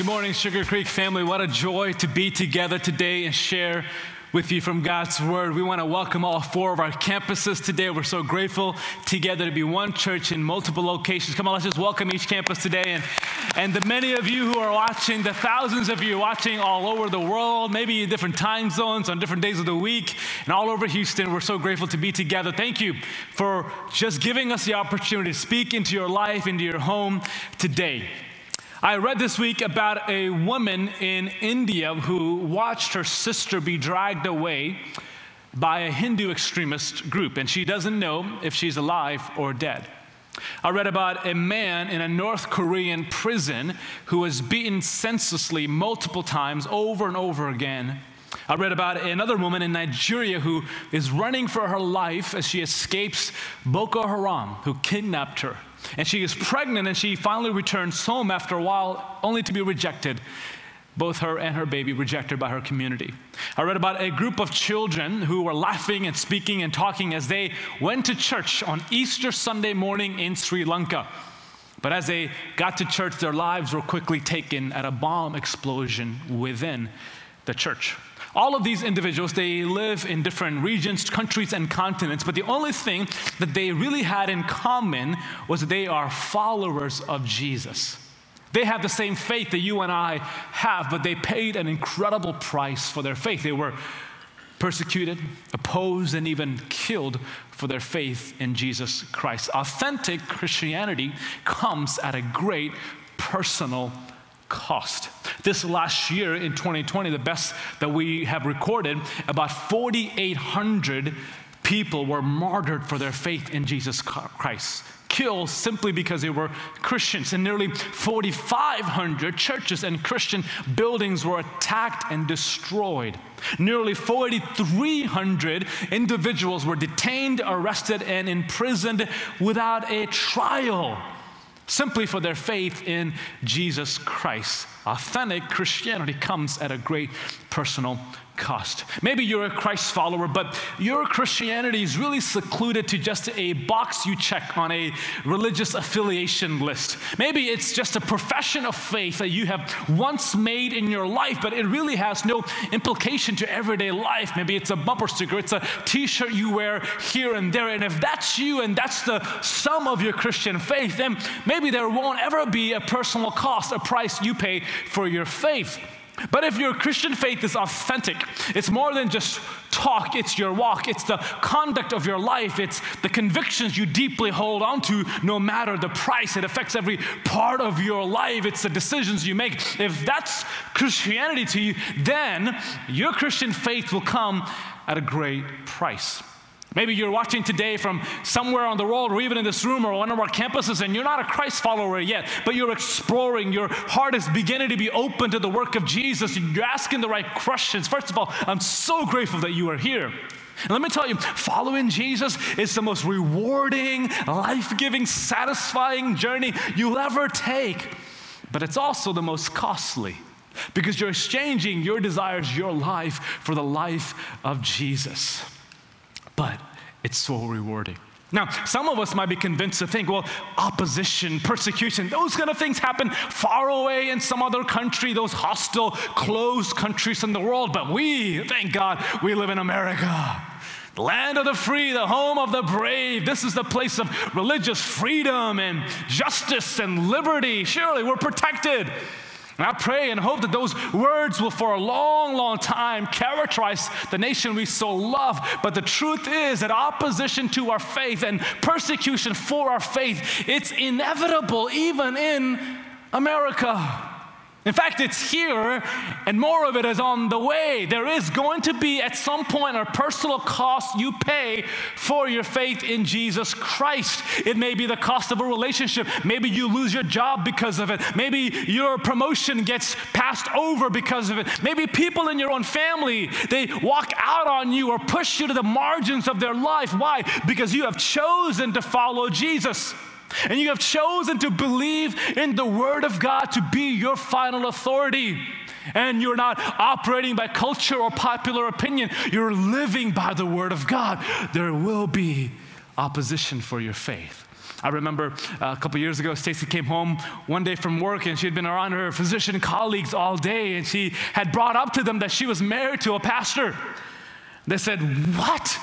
Good morning, Sugar Creek family. What a joy to be together today and share with you from God's Word. We want to welcome all four of our campuses today. We're so grateful together to be one church in multiple locations. Come on, let's just welcome each campus today. And the many of you who are watching, the thousands of you watching all over the world, maybe in different time zones, on different days of the week, and all over Houston, we're so grateful to be together. Thank you for just giving us the opportunity to speak into your life, into your home today. I read this week about a woman in India who watched her sister be dragged away by a Hindu extremist group, and she doesn't know if she's alive or dead. I read about a man in a North Korean prison who was beaten senselessly multiple times over and over again. I read about another woman in Nigeria who is running for her life as she escapes Boko Haram, who kidnapped her. And she is pregnant, and she finally returns home after a while, only to be rejected. Both her and her baby rejected by her community. I read about a group of children who were laughing and speaking and talking as they went to church on Easter Sunday morning in Sri Lanka. But as they got to church, their lives were quickly taken at a bomb explosion within the church. All of these individuals, they live in different regions, countries, and continents, but the only thing that they really had in common was that they are followers of Jesus. They have the same faith that you and I have, but they paid an incredible price for their faith. They were persecuted, opposed, and even killed for their faith in Jesus Christ. Authentic Christianity comes at a great personal cost. This last year in 2020, the best that we have recorded, about 4,800 people were martyred for their faith in Jesus Christ, killed simply because they were Christians. And nearly 4,500 churches and Christian buildings were attacked and destroyed. Nearly 4,300 individuals were detained, arrested, and imprisoned without a trial, simply for their faith in Jesus Christ. Authentic Christianity comes at a great personal cost. Maybe you're a Christ follower, but your Christianity is really secluded to just a box you check on a religious affiliation list. Maybe it's just a profession of faith that you have once made in your life, but it really has no implication to everyday life. Maybe it's a bumper sticker, it's a t-shirt you wear here and there, and if that's you and that's the sum of your Christian faith, then maybe there won't ever be a personal cost, a price you pay for your faith. But if your Christian faith is authentic, it's more than just talk, it's your walk, it's the conduct of your life, it's the convictions you deeply hold on to no matter the price. It affects every part of your life, it's the decisions you make. If that's Christianity to you, then your Christian faith will come at a great price. Maybe you're watching today from somewhere on the world or even in this room or one of our campuses, and you're not a Christ follower yet, but you're exploring. Your heart is beginning to be open to the work of Jesus. You're asking the right questions. First of all, I'm so grateful that you are here. And let me tell you, following Jesus is the most rewarding, life-giving, satisfying journey you'll ever take. But it's also the most costly, because you're exchanging your desires, your life, for the life of Jesus. But it's so rewarding. Now, some of us might be convinced to think, well, opposition, persecution, those kind of things happen far away in some other country, those hostile, closed countries in the world. But we, thank God, we live in America, the land of the free, the home of the brave. This is the place of religious freedom and justice and liberty. Surely we're protected. And I pray and hope that those words will for a long, long time characterize the nation we so love. But the truth is that opposition to our faith and persecution for our faith, it's inevitable even in America. In fact, it's here, and more of it is on the way. There is going to be, at some point, a personal cost you pay for your faith in Jesus Christ. It may be the cost of a relationship. Maybe you lose your job because of it. Maybe your promotion gets passed over because of it. Maybe people in your own family, they walk out on you or push you to the margins of their life. Why? Because you have chosen to follow Jesus. And you have chosen to believe in the Word of God to be your final authority. And you're not operating by culture or popular opinion. You're living by the Word of God. There will be opposition for your faith. I remember a couple years ago, Stacy came home one day from work, and she had been around her physician colleagues all day, and she had brought up to them that she was married to a pastor. They said, "What?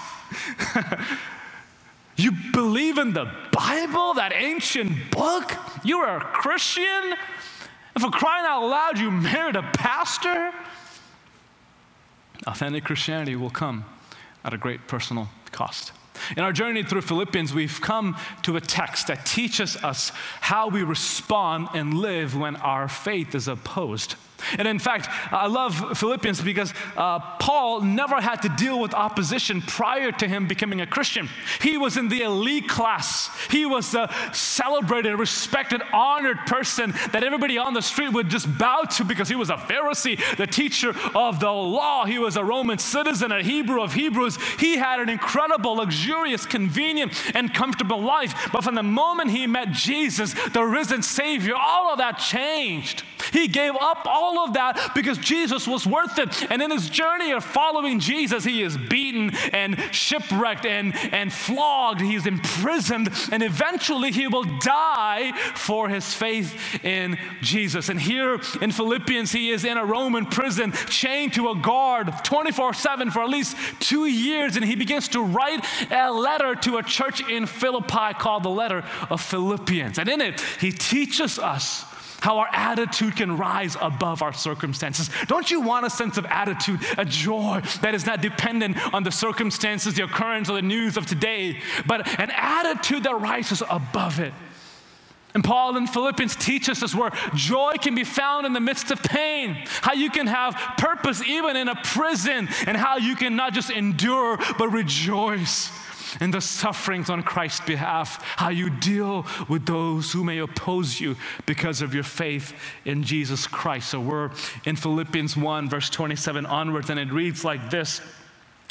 You believe in the Bible, that ancient book? You are a Christian? And for crying out loud, you married a pastor?" Authentic Christianity will come at a great personal cost. In our journey through Philippians, we've come to a text that teaches us how we respond and live when our faith is opposed. And in fact, I love Philippians because Paul never had to deal with opposition prior to him becoming a Christian. He was in the elite class. He was a celebrated, respected, honored person that everybody on the street would just bow to because he was a Pharisee, the teacher of the law. He was a Roman citizen, a Hebrew of Hebrews. He had an incredible, luxurious, convenient, and comfortable life. But from the moment he met Jesus, the risen Savior, all of that changed. He gave up all of that because Jesus was worth it. And in his journey of following Jesus, he is beaten and shipwrecked and flogged. He is imprisoned, and eventually he will die for his faith in Jesus. And here in Philippians, he is in a Roman prison, chained to a guard 24/7 for at least 2 years, and he begins to write a letter to a church in Philippi called the letter of Philippians. And in it, he teaches us how our attitude can rise above our circumstances. Don't you want a sense of attitude, a joy that is not dependent on the circumstances, the occurrence, or the news of today, but an attitude that rises above it? And Paul in Philippians teaches us where joy can be found in the midst of pain, how you can have purpose even in a prison, and how you can not just endure, but rejoice in the sufferings on Christ's behalf, how you deal with those who may oppose you because of your faith in Jesus Christ. So we're in Philippians 1, verse 27 onwards, and it reads like this: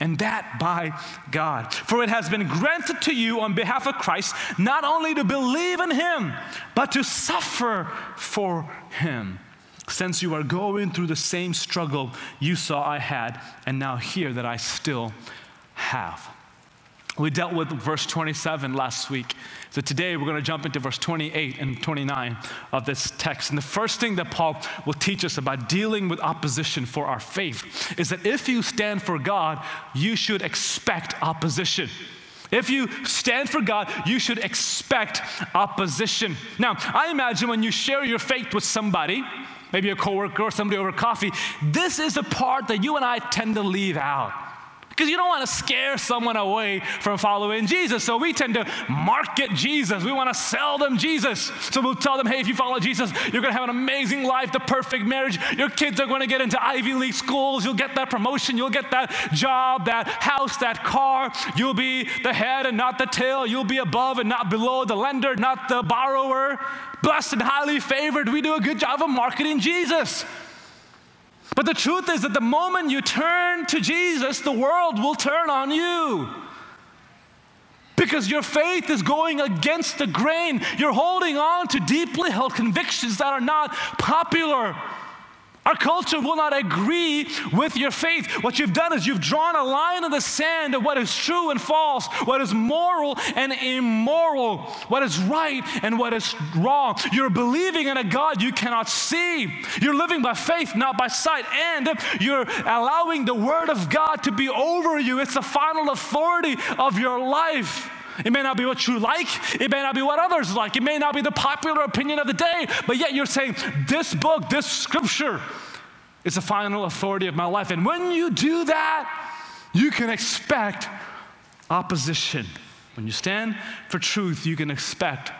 and that by God. For it has been granted to you on behalf of Christ, not only to believe in him, but to suffer for him, since you are going through the same struggle you saw I had, and now hear that I still have." We dealt with verse 27 last week. So today we're going to jump into verse 28 and 29 of this text. And the first thing that Paul will teach us about dealing with opposition for our faith is that if you stand for God, you should expect opposition. If you stand for God, you should expect opposition. Now, I imagine when you share your faith with somebody, maybe a coworker or somebody over coffee, this is the part that you and I tend to leave out, because you don't want to scare someone away from following Jesus. So we tend to market Jesus. We want to sell them Jesus. So we'll tell them, hey, if you follow Jesus, you're going to have an amazing life, the perfect marriage. Your kids are going to get into Ivy League schools. You'll get that promotion. You'll get that job, that house, that car. You'll be the head and not the tail. You'll be above and not below, the lender, not the borrower. Blessed and highly favored. We do a good job of marketing Jesus. But the truth is that the moment you turn to Jesus, the world will turn on you, because your faith is going against the grain. You're holding on to deeply held convictions that are not popular. Our culture will not agree with your faith. What you've done is you've drawn a line in the sand of what is true and false, what is moral and immoral, what is right and what is wrong. You're believing in a God you cannot see. You're living by faith, not by sight. And you're allowing the Word of God to be over you. It's the final authority of your life. It may not be what you like. It may not be what others like. It may not be the popular opinion of the day, but yet you're saying, this book, this scripture is the final authority of my life. And when you do that, you can expect opposition. When you stand for truth, you can expect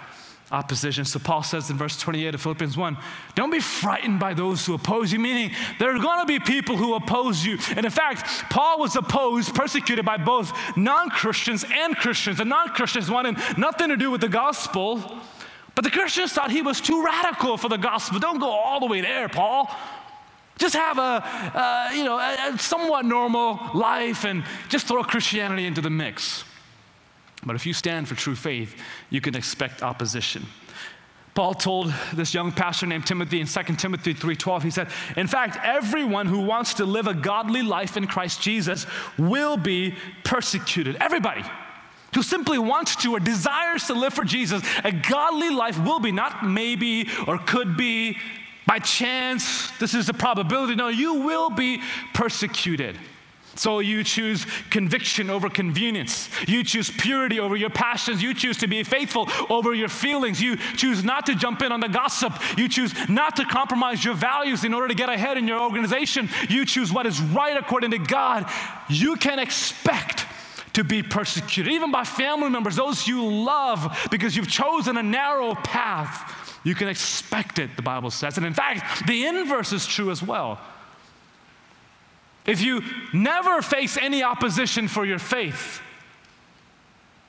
opposition. So Paul says in verse 28 of Philippians 1, don't be frightened by those who oppose you, meaning there are going to be people who oppose you. And in fact, Paul was opposed, persecuted by both non-Christians and Christians. The non-Christians wanted nothing to do with the gospel, But the Christians thought he was too radical for the gospel. Don't go all the way there, Paul. Just have a somewhat normal life and just throw Christianity into the mix. But if you stand for true faith, you can expect opposition. Paul told this young pastor named Timothy in 2 Timothy 3:12, he said, in fact, everyone who wants to live a godly life in Christ Jesus will be persecuted. Everybody who simply wants to or desires to live for Jesus, a godly life will be, not maybe or could be, by chance, this is a probability. No, you will be persecuted. So you choose conviction over convenience. You choose purity over your passions. You choose to be faithful over your feelings. You choose not to jump in on the gossip. You choose not to compromise your values in order to get ahead in your organization. You choose what is right according to God. You can expect to be persecuted, even by family members, those you love, because you've chosen a narrow path. You can expect it, the Bible says. And in fact, the inverse is true as well. If you never face any opposition for your faith,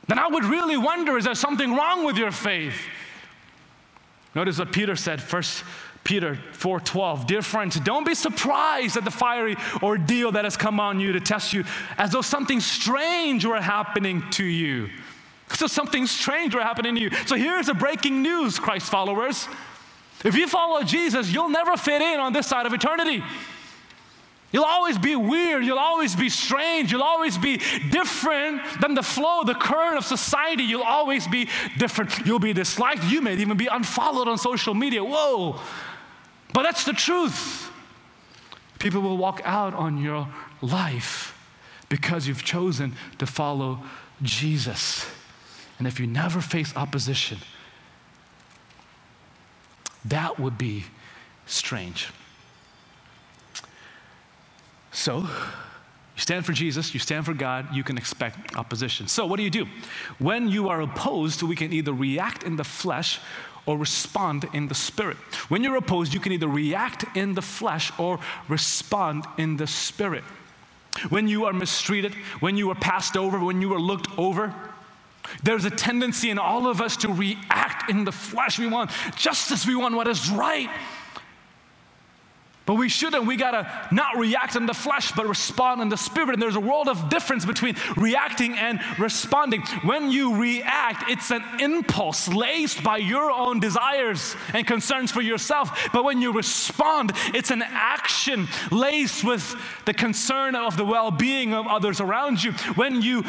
then I would really wonder, is there something wrong with your faith? Notice what Peter said, 1 Peter 4:12. Dear friends, don't be surprised at the fiery ordeal that has come on you to test you, as though something strange were happening to you. So something strange were happening to you. So here's the breaking news, Christ followers. If you follow Jesus, you'll never fit in on this side of eternity. You'll always be weird, you'll always be strange, you'll always be different than the flow, the current of society. You'll always be different. You'll be disliked, you may even be unfollowed on social media. Whoa! But that's the truth. People will walk out on your life because you've chosen to follow Jesus. And if you never face opposition, that would be strange. So, you stand for Jesus, you stand for God, you can expect opposition. So what do you do? When you are opposed, we can either react in the flesh or respond in the spirit. When you're opposed, you can either react in the flesh or respond in the spirit. When you are mistreated, when you are passed over, when you are looked over, there's a tendency in all of us to react in the flesh. We want justice, we want what is right. But we shouldn't. We got to not react in the flesh, but respond in the spirit. And there's a world of difference between reacting and responding. When you react, it's an impulse laced by your own desires and concerns for yourself. But when you respond, it's an action laced with the concern of the well-being of others around you. When you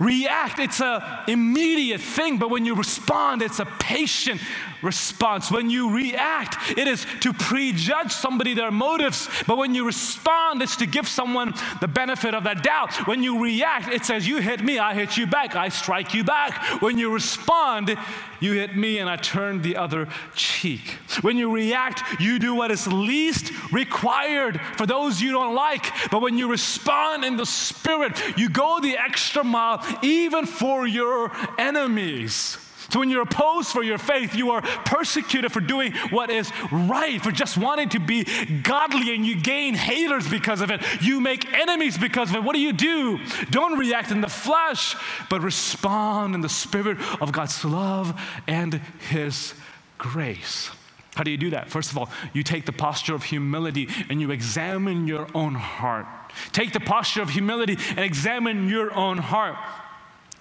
react, it's an immediate thing, but when you respond, it's a patient response. When you react, it is to prejudge somebody, their motives, but when you respond, it's to give someone the benefit of the doubt. When you react, it says, you hit me, I hit you back, I strike you back. When you respond, you hit me and I turn the other cheek. When you react, you do what is least required for those you don't like. But when you respond in the spirit, you go the extra mile even for your enemies. So when you're opposed for your faith, you are persecuted for doing what is right, for just wanting to be godly, and you gain haters because of it. You make enemies because of it. What do? Don't react in the flesh, but respond in the spirit of God's love and His grace. How do you do that? First of all, you take the posture of humility and you examine your own heart. Take the posture of humility and examine your own heart.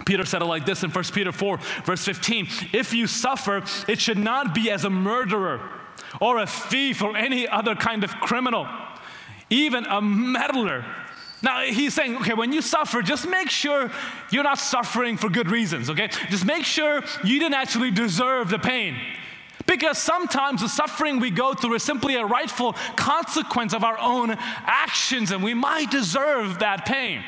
Peter said it like this in 1 Peter 4, verse 15. If you suffer, it should not be as a murderer or a thief or any other kind of criminal, even a meddler. Now, he's saying, okay, when you suffer, just make sure you're not suffering for good reasons, okay? Just make sure you didn't actually deserve the pain. Because sometimes the suffering we go through is simply a rightful consequence of our own actions, and we might deserve that pain.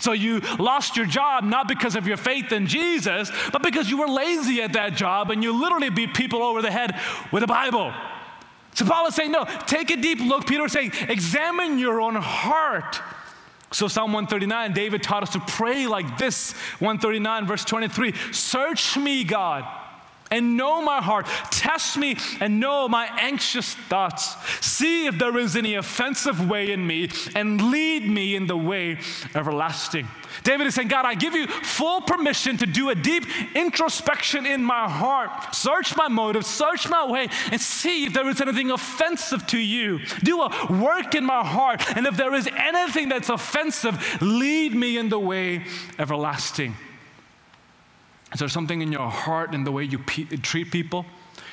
So you lost your job not because of your faith in Jesus, but because you were lazy at that job and you literally beat people over the head with a Bible. So Paul is saying, no, take a deep look. Peter is saying, examine your own heart. So Psalm 139, David taught us to pray like this. 139 verse 23, search me, God, and know my heart. Test me and know my anxious thoughts. See if there is any offensive way in me, and lead me in the way everlasting." David is saying, God, I give you full permission to do a deep introspection in my heart. Search my motives, search my way, and see if there is anything offensive to you. Do a work in my heart, and if there is anything that's offensive, lead me in the way everlasting. Is there something in your heart and the way you treat people?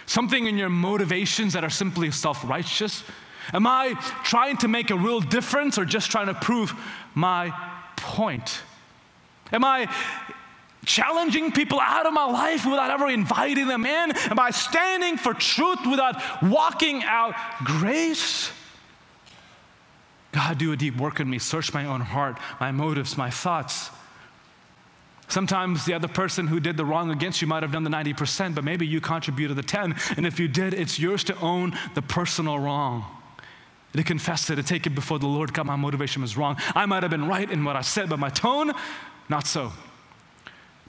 Something in your motivations that are simply self-righteous? Am I trying to make a real difference or just trying to prove my point? Am I challenging people out of my life without ever inviting them in? Am I standing for truth without walking out grace? God, do a deep work in me. Search my own heart, my motives, my thoughts. Sometimes the other person who did the wrong against you might have done the 90%, but maybe you contributed the 10%. And if you did, it's yours to own the personal wrong, to confess it, to take it before the Lord. God, my motivation was wrong. I might have been right in what I said, but my tone, not so.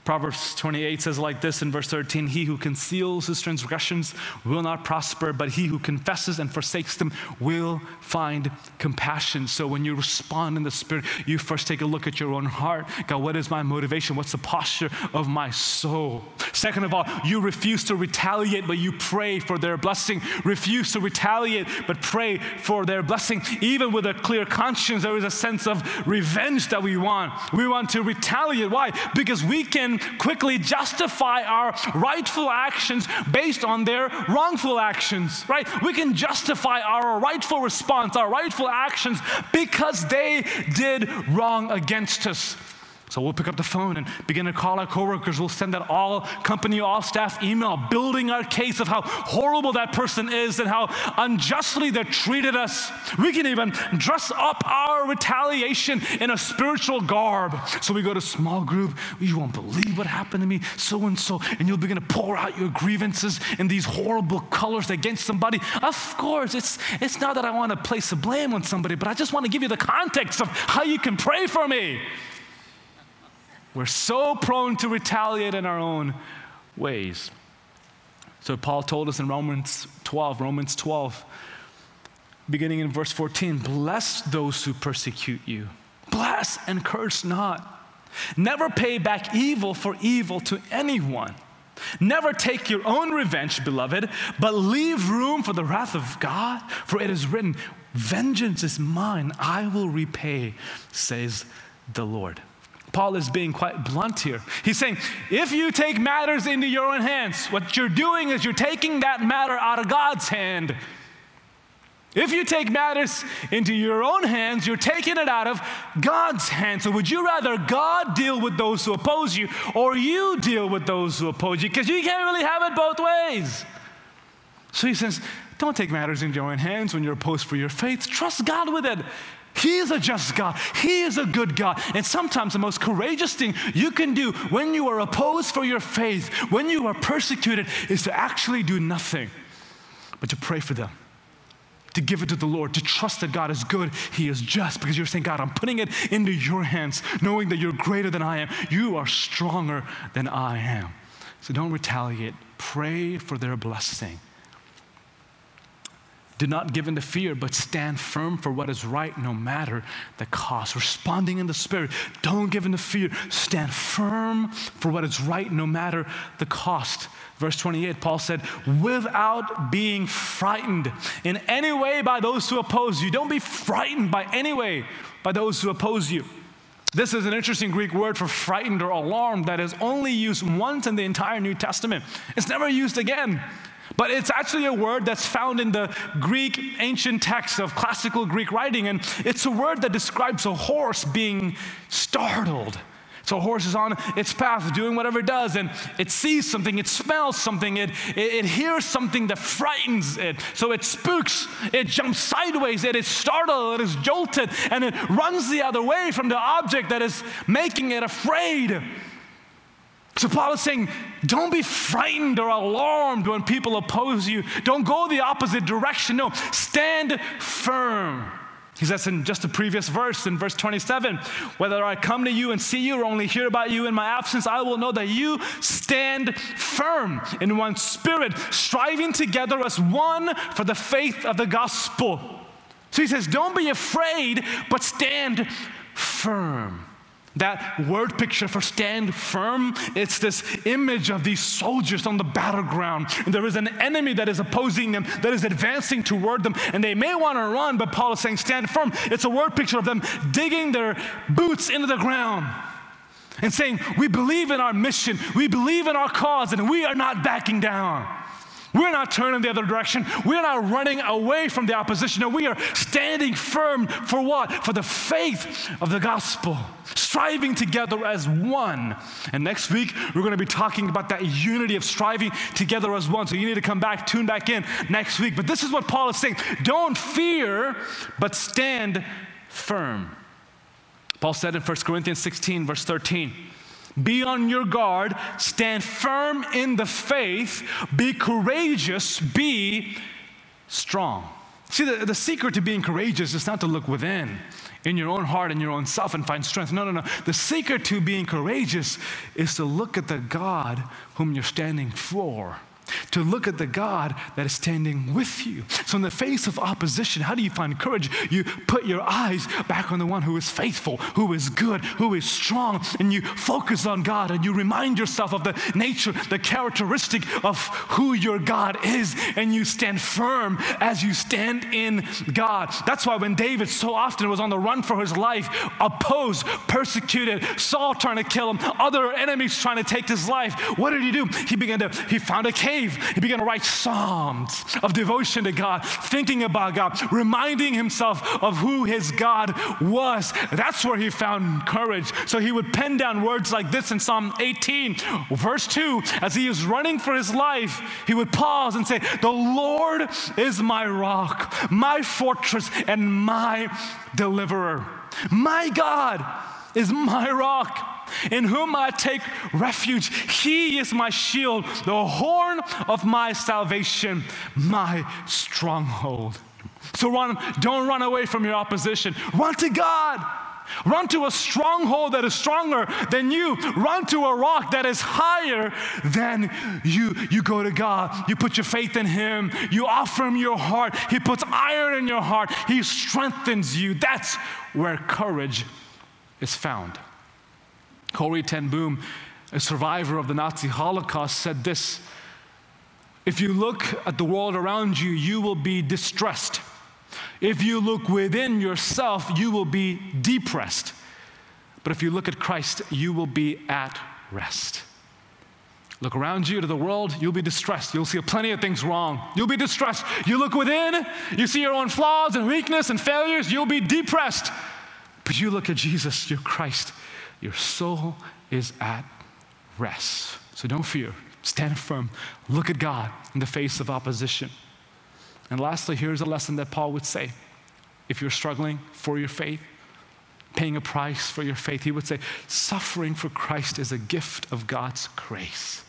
Proverbs 28 says like this in verse 13, "He who conceals his transgressions will not prosper, but he who confesses and forsakes them will find compassion." So when you respond in the Spirit, you first take a look at your own heart. God, what is my motivation? What's the posture of my soul? Second of all, you refuse to retaliate, but you pray for their blessing. Refuse to retaliate, but pray for their blessing. Even with a clear conscience, there is a sense of revenge that we want. We want to retaliate. Why? Because we can quickly justify our rightful actions based on their wrongful actions, right? We can justify our rightful response, our rightful actions, because they did wrong against us. So we'll pick up the phone and begin to call our coworkers. We'll send that all company, all staff email, building our case of how horrible that person is and how unjustly they treated us. We can even dress up our retaliation in a spiritual garb. So we go to small group. You won't believe what happened to me, so-and-so. And you'll begin to pour out your grievances in these horrible colors against somebody. Of course, it's not that I want to place the blame on somebody, but I just want to give you the context of how you can pray for me. We're so prone to retaliate in our own ways. So Paul told us in Romans 12, beginning in verse 14, "Bless those who persecute you. Bless and curse not. Never pay back evil for evil to anyone. Never take your own revenge, beloved, but leave room for the wrath of God. For it is written, 'Vengeance is mine, I will repay,' says the Lord." Paul is being quite blunt here. He's saying, if you take matters into your own hands, what you're doing is you're taking that matter out of God's hand. If you take matters into your own hands, you're taking it out of God's hand. So would you rather God deal with those who oppose you, or you deal with those who oppose you? Because you can't really have it both ways. So he says, don't take matters into your own hands when you're opposed for your faith. Trust God with it. He is a just God. He is a good God. And sometimes the most courageous thing you can do when you are opposed for your faith, when you are persecuted, is to actually do nothing, but to pray for them, to give it to the Lord, to trust that God is good, He is just, because you're saying, God, I'm putting it into your hands, knowing that you're greater than I am. You are stronger than I am. So don't retaliate. Pray for their blessing. Do not give in to fear, but stand firm for what is right, no matter the cost. Responding in the Spirit. Don't give in to fear. Stand firm for what is right, no matter the cost. Verse 28, Paul said, without being frightened in any way by those who oppose you. Don't be frightened by any way by those who oppose you. This is an interesting Greek word for frightened or alarmed that is only used once in the entire New Testament. It's never used again. But it's actually a word that's found in the Greek ancient texts of classical Greek writing, and it's a word that describes a horse being startled. So a horse is on its path doing whatever it does, and it sees something, it smells something, it hears something that frightens it. So it spooks, it jumps sideways, it is startled, it is jolted, and it runs the other way from the object that is making it afraid. So Paul is saying, don't be frightened or alarmed when people oppose you. Don't go the opposite direction. No, stand firm. He says in just the previous verse, in verse 27, whether I come to you and see you or only hear about you in my absence, I will know that you stand firm in one spirit, striving together as one for the faith of the gospel. So he says, don't be afraid, but stand firm. That word picture for stand firm, it's this image of these soldiers on the battleground. And there is an enemy that is opposing them, that is advancing toward them. And they may want to run, but Paul is saying stand firm. It's a word picture of them digging their boots into the ground and saying, we believe in our mission, we believe in our cause, and we are not backing down. We're not turning the other direction. We're not running away from the opposition. No, we are standing firm for what? For the faith of the gospel, striving together as one. And next week, we're going to be talking about that unity of striving together as one. So you need to come back, tune back in next week. But this is what Paul is saying. Don't fear, but stand firm. Paul said in 1 Corinthians 16, verse 13, be on your guard, stand firm in the faith, be courageous, be strong. See, the secret to being courageous is not to look within, in your own heart and your own self and find strength. No. The secret to being courageous is to look at the God whom you're standing for, to look at the God that is standing with you. So in the face of opposition, how do you find courage? You put your eyes back on the one who is faithful, who is good, who is strong, and you focus on God, and you remind yourself of the nature, the characteristic of who your God is, and you stand firm as you stand in God. That's why when David so often was on the run for his life, opposed, persecuted, Saul trying to kill him, other enemies trying to take his life, what did he do? He found a cave. He began to write psalms of devotion to God, thinking about God, reminding himself of who his God was. That's where he found courage. So he would pen down words like this in Psalm 18, verse 2. As he was running for his life, he would pause and say, the Lord is my rock, my fortress, and my deliverer. My God is my rock, in whom I take refuge. He is my shield, the horn of my salvation, my stronghold. So don't run away from your opposition. Run to God. Run to a stronghold that is stronger than you. Run to a rock that is higher than you. You go to God. You put your faith in Him. You offer Him your heart. He puts iron in your heart. He strengthens you. That's where courage is found. Corrie ten Boom, a survivor of the Nazi Holocaust, said this: if you look at the world around you, you will be distressed. If you look within yourself, you will be depressed. But if you look at Christ, you will be at rest. Look around you to the world, you'll be distressed. You'll see plenty of things wrong. You'll be distressed. You look within, you see your own flaws and weakness and failures, you'll be depressed. But you look at Jesus, your Christ, your soul is at rest. So don't fear. Stand firm. Look at God in the face of opposition. And lastly, here's a lesson that Paul would say. If you're struggling for your faith, paying a price for your faith, he would say, suffering for Christ is a gift of God's grace.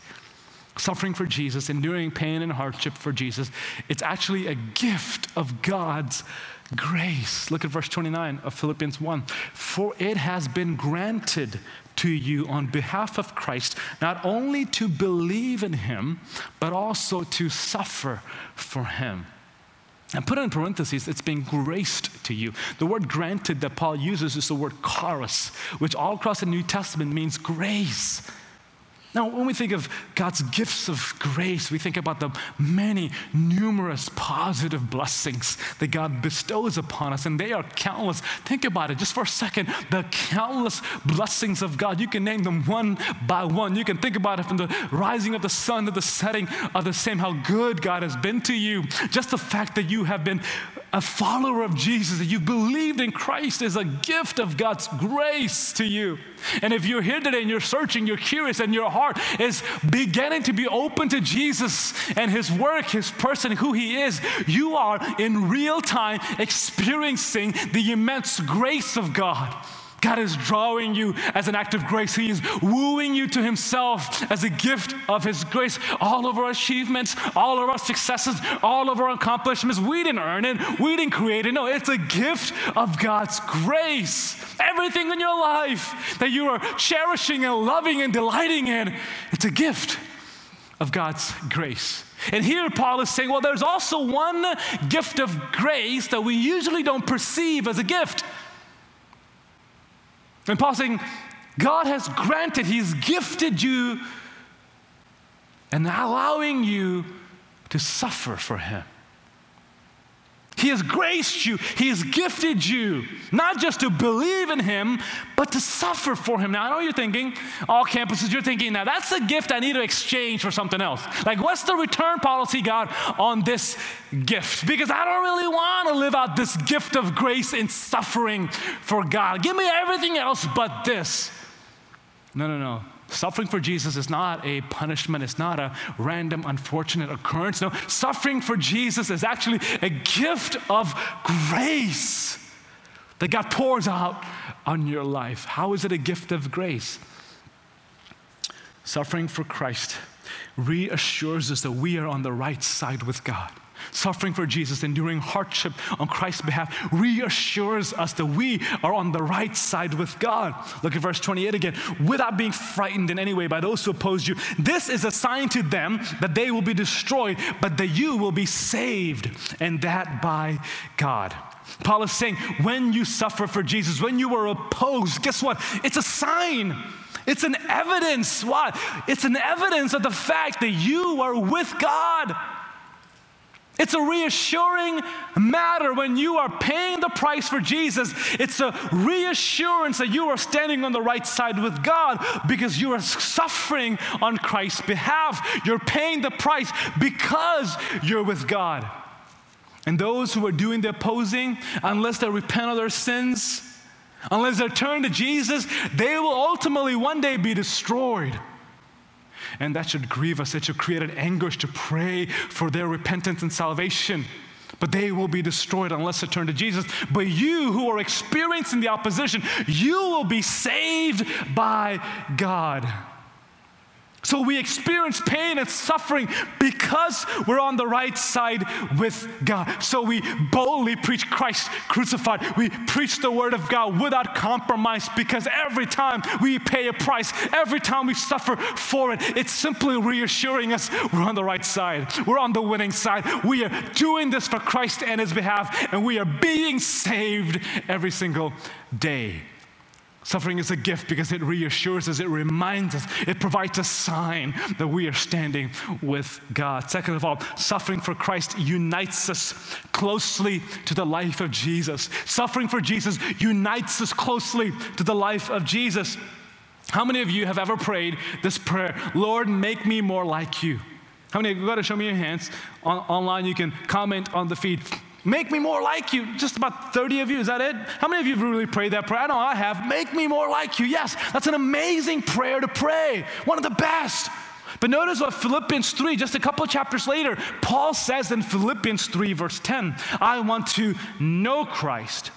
Suffering for Jesus, enduring pain and hardship for Jesus, it's actually a gift of God's grace. Look at verse 29 of Philippians 1. For it has been granted to you on behalf of Christ, not only to believe in Him, but also to suffer for Him. And put in parentheses, it's being graced to you. The word granted that Paul uses is the word charis, which all across the New Testament means grace. Now, when we think of God's gifts of grace, we think about the many, numerous positive blessings that God bestows upon us, and they are countless. Think about it just for a second, the countless blessings of God. You can name them one by one. You can think about it from the rising of the sun to the setting of the same, how good God has been to you. Just the fact that you have been a follower of Jesus, that you believed in Christ, is a gift of God's grace to you. And if you're here today and you're searching, you're curious, and your heart is beginning to be open to Jesus and His work, His person, who He is, you are in real time experiencing the immense grace of God. God is drawing you as an act of grace. He is wooing you to himself as a gift of his grace. All of our achievements, all of our successes, all of our accomplishments, we didn't earn it. We didn't create it. No, it's a gift of God's grace. Everything in your life that you are cherishing and loving and delighting in, it's a gift of God's grace. And here Paul is saying, well, there's also one gift of grace that we usually don't perceive as a gift. And Paul's saying, God has granted, he's gifted you and allowing you to suffer for him. He has graced you, he has gifted you, not just to believe in him, but to suffer for him. Now, I know you're thinking, all campuses, you're thinking, now that's a gift I need to exchange for something else. Like, what's the return policy, God, on this gift? Because I don't really want to live out this gift of grace in suffering for God. Give me everything else but this. No. Suffering for Jesus is not a punishment. It's not a random, unfortunate occurrence. No, suffering for Jesus is actually a gift of grace that God pours out on your life. How is it a gift of grace? Suffering for Christ reassures us that we are on the right side with God. Suffering for Jesus, enduring hardship on Christ's behalf, reassures us that we are on the right side with God. Look at verse 28 again. Without being frightened in any way by those who oppose you, this is a sign to them that they will be destroyed, but that you will be saved, and that by God. Paul is saying, when you suffer for Jesus, when you are opposed, guess what? It's a sign. It's an evidence. What? It's an evidence of the fact that you are with God. It's a reassuring matter when you are paying the price for Jesus. It's a reassurance that you are standing on the right side with God because you are suffering on Christ's behalf. You're paying the price because you're with God. And those who are doing the opposing, unless they repent of their sins, unless they turn to Jesus, they will ultimately one day be destroyed. And that should grieve us. It should create an anguish to pray for their repentance and salvation. But they will be destroyed unless they turn to Jesus. But you who are experiencing the opposition, you will be saved by God. So we experience pain and suffering because we're on the right side with God. So we boldly preach Christ crucified. We preach the word of God without compromise because every time we pay a price, every time we suffer for it, it's simply reassuring us we're on the right side. We're on the winning side. We are doing this for Christ and his behalf, and we are being saved every single day. Suffering is a gift because it reassures us, it reminds us, it provides a sign that we are standing with God. Second of all, suffering for Christ unites us closely to the life of Jesus. Suffering for Jesus unites us closely to the life of Jesus. How many of you have ever prayed this prayer, Lord, make me more like you? How many of you, go ahead and show me your hands. Online, you can comment on the feed. Make me more like you. Just about 30 of you, is that it? How many of you have really prayed that prayer? I know I have. Make me more like you. Yes, that's an amazing prayer to pray. One of the best. But notice what Philippians 3, just a couple of chapters later, Paul says in Philippians 3, verse 10, I want to know Christ.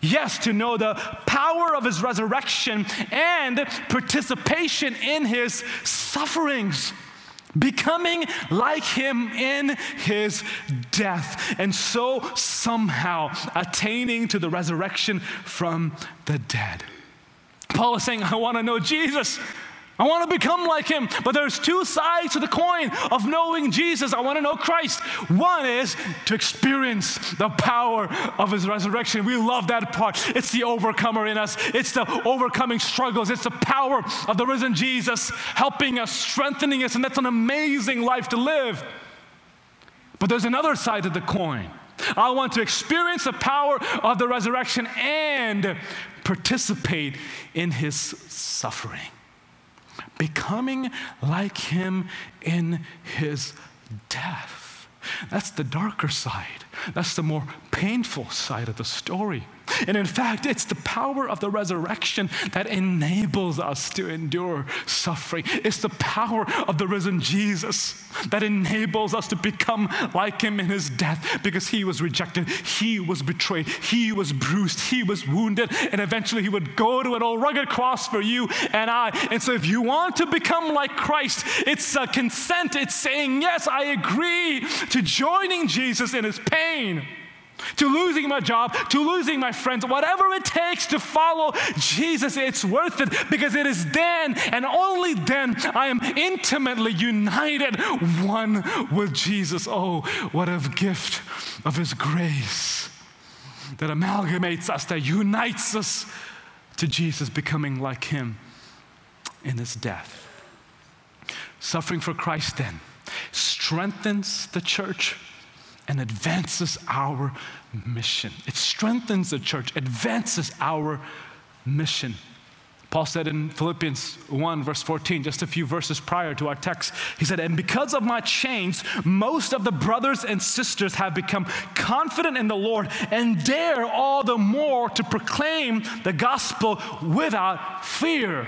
Yes, to know the power of his resurrection and participation in his sufferings. Becoming like him in his death, and so somehow attaining to the resurrection from the dead. Paul is saying, I want to know Jesus. I want to become like him. But there's two sides to the coin of knowing Jesus. I want to know Christ. One is to experience the power of his resurrection. We love that part. It's the overcomer in us. It's the overcoming struggles. It's the power of the risen Jesus helping us, strengthening us, and that's an amazing life to live. But there's another side to the coin. I want to experience the power of the resurrection and participate in his suffering. Becoming like him in his death. That's the darker side. That's the more painful side of the story. And in fact, it's the power of the resurrection that enables us to endure suffering. It's the power of the risen Jesus that enables us to become like him in his death, because he was rejected, he was betrayed, he was bruised, he was wounded, and eventually he would go to an old rugged cross for you and I. And so if you want to become like Christ, it's a consent, it's saying, yes, I agree to joining Jesus in his pain, to losing my job, to losing my friends, whatever it takes to follow Jesus, it's worth it, because it is then and only then I am intimately united, one with Jesus. Oh, what a gift of his grace that amalgamates us, that unites us to Jesus, becoming like him in his death. Suffering for Christ then strengthens the church and advances our mission. It strengthens the church, advances our mission. Paul said in Philippians 1 verse 14, just a few verses prior to our text, he said, and because of my chains, most of the brothers and sisters have become confident in the Lord and dare all the more to proclaim the gospel without fear.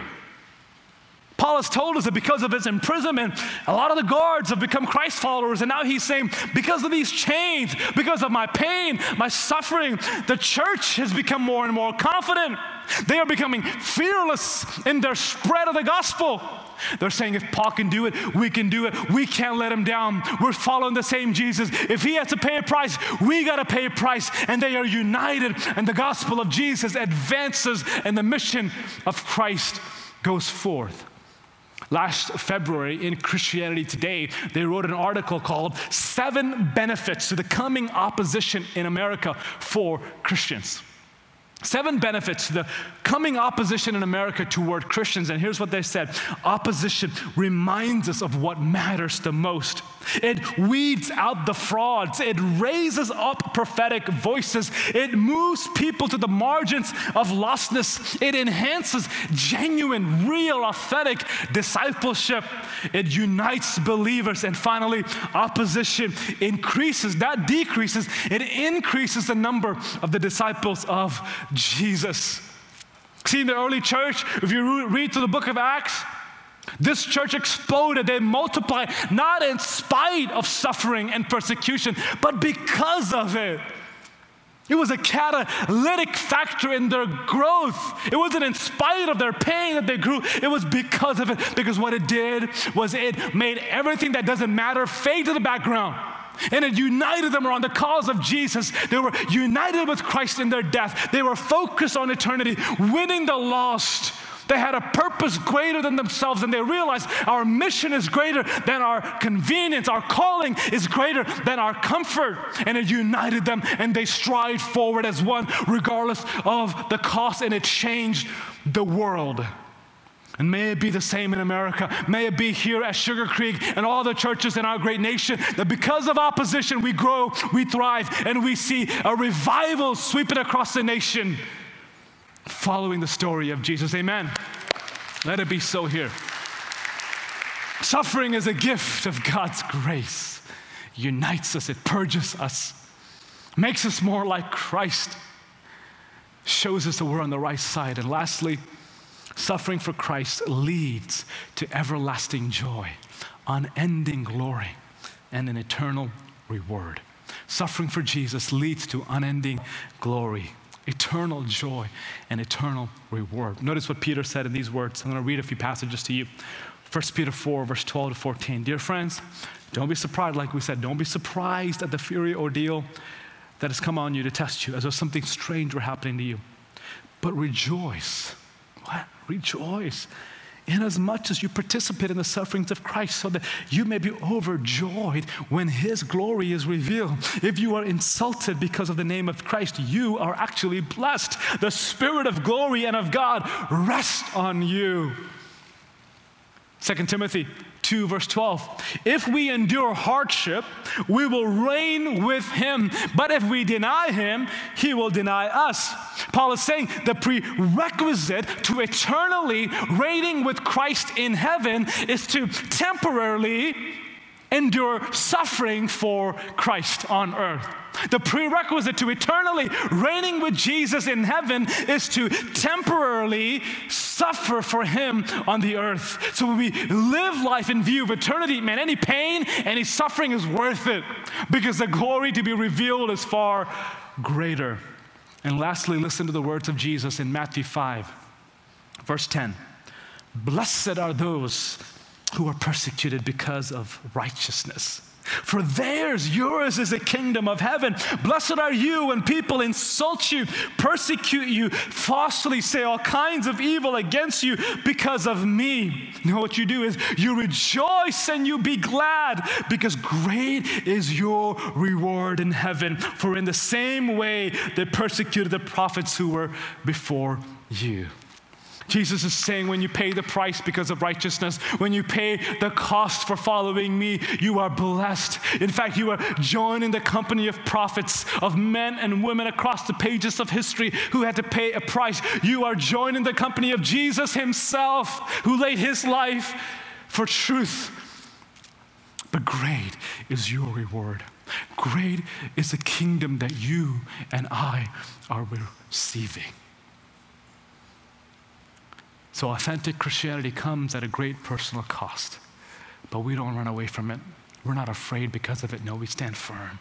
Paul has told us that because of his imprisonment, a lot of the guards have become Christ followers, and now he's saying, because of these chains, because of my pain, my suffering, the church has become more and more confident. They are becoming fearless in their spread of the gospel. They're saying, if Paul can do it, we can do it. We can't let him down. We're following the same Jesus. If he has to pay a price, we got to pay a price. And they are united, and the gospel of Jesus advances, and the mission of Christ goes forth. Last February in Christianity Today, they wrote an article called 7 Benefits to the Coming Opposition in America for Christians. 7 benefits to the coming opposition in America toward Christians. And here's what they said. Opposition reminds us of what matters the most. It weeds out the frauds. It raises up prophetic voices. It moves people to the margins of lostness. It enhances genuine, real, authentic discipleship. It unites believers. And finally, opposition increases, not decreases. It increases the number of the disciples of Jesus. See, in the early church, if you read through the book of Acts, this church exploded. They multiplied, not in spite of suffering and persecution, but because of it. It was a catalytic factor in their growth. It wasn't in spite of their pain that they grew. It was because of it. Because what it did was it made everything that doesn't matter fade to the background. And it united them around the cause of Jesus. They were united with Christ in their death. They were focused on eternity, winning the lost. They had a purpose greater than themselves, and they realized our mission is greater than our convenience. Our calling is greater than our comfort. And it united them, and they strived forward as one, regardless of the cost, and it changed the world. And may it be the same in America. May it be here at Sugar Creek and all the churches in our great nation, that because of opposition, we grow, we thrive, and we see a revival sweeping across the nation, following the story of Jesus. Amen. Let it be so here. Suffering is a gift of God's grace. It unites us, it purges us, makes us more like Christ, shows us that we're on the right side. And lastly, suffering for Christ leads to everlasting joy, unending glory, and an eternal reward. Suffering for Jesus leads to unending glory, eternal joy, and eternal reward. Notice what Peter said in these words. I'm going to read a few passages to you. 1 Peter 4, verse 12 to 14. Dear friends, don't be surprised, like we said, don't be surprised at the fiery ordeal that has come on you to test you, as though something strange were happening to you. But rejoice. What? Rejoice inasmuch as you participate in the sufferings of Christ, so that you may be overjoyed when his glory is revealed. If you are insulted because of the name of Christ, you are actually blessed. The Spirit of glory and of God rests on you. 2 Timothy 2 verse 12. If we endure hardship, we will reign with him. But if we deny him, he will deny us. Paul is saying the prerequisite to eternally reigning with Christ in heaven is to temporarily endure suffering for Christ on earth. The prerequisite to eternally reigning with Jesus in heaven is to temporarily suffer for him on the earth. So when we live life in view of eternity, man, any pain, any suffering is worth it because the glory to be revealed is far greater. And lastly, listen to the words of Jesus in Matthew 5, verse 10. Blessed are those who are persecuted because of righteousness. For yours is the kingdom of heaven. Blessed are you when people insult you, persecute you, falsely say all kinds of evil against you because of me. Now what you do is you rejoice and you be glad because great is your reward in heaven. For in the same way they persecuted the prophets who were before you. Jesus is saying when you pay the price because of righteousness, when you pay the cost for following me, you are blessed. In fact, you are joining the company of prophets, of men and women across the pages of history who had to pay a price. You are joining the company of Jesus himself, who laid his life for truth. But great is your reward. Great is the kingdom that you and I are receiving. So authentic Christianity comes at a great personal cost, but we don't run away from it. We're not afraid because of it. No, we stand firm.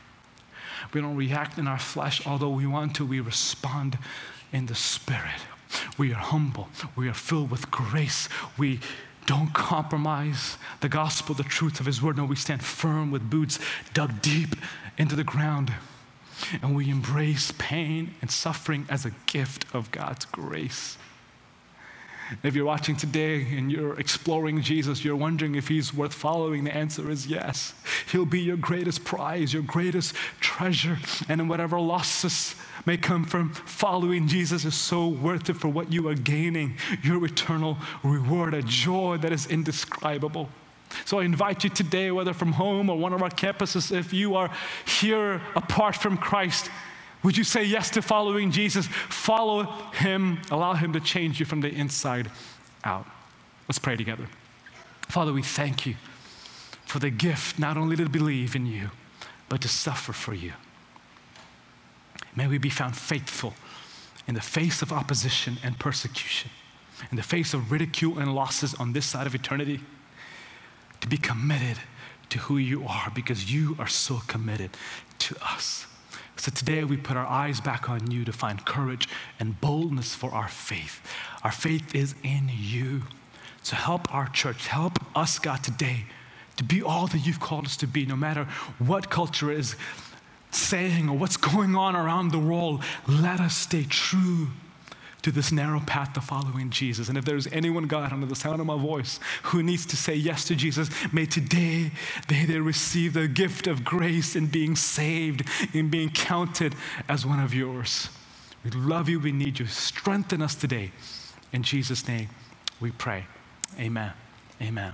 We don't react in our flesh, although we want to. We respond in the Spirit. We are humble. We are filled with grace. We don't compromise the gospel, the truth of his word. No, we stand firm with boots dug deep into the ground, and we embrace pain and suffering as a gift of God's grace. If you're watching today and you're exploring Jesus, you're wondering if he's worth following, the answer is yes. He'll be your greatest prize, your greatest treasure, and in whatever losses may come from following Jesus is so worth it for what you are gaining, your eternal reward, a joy that is indescribable. So I invite you today, whether from home or one of our campuses, if you are here apart from Christ, would you say yes to following Jesus? Follow him. Allow him to change you from the inside out. Let's pray together. Father, we thank you for the gift not only to believe in you, but to suffer for you. May we be found faithful in the face of opposition and persecution, in the face of ridicule and losses on this side of eternity, to be committed to who you are because you are so committed to us. So today we put our eyes back on you to find courage and boldness for our faith. Our faith is in you. So help our church, help us, God, today to be all that you've called us to be, no matter what culture is saying or what's going on around the world. Let us stay true to this narrow path to following Jesus. And if there's anyone, God, under the sound of my voice who needs to say yes to Jesus, may today they receive the gift of grace in being saved, in being counted as one of yours. We love you, we need you. Strengthen us today. In Jesus' name we pray, amen, amen.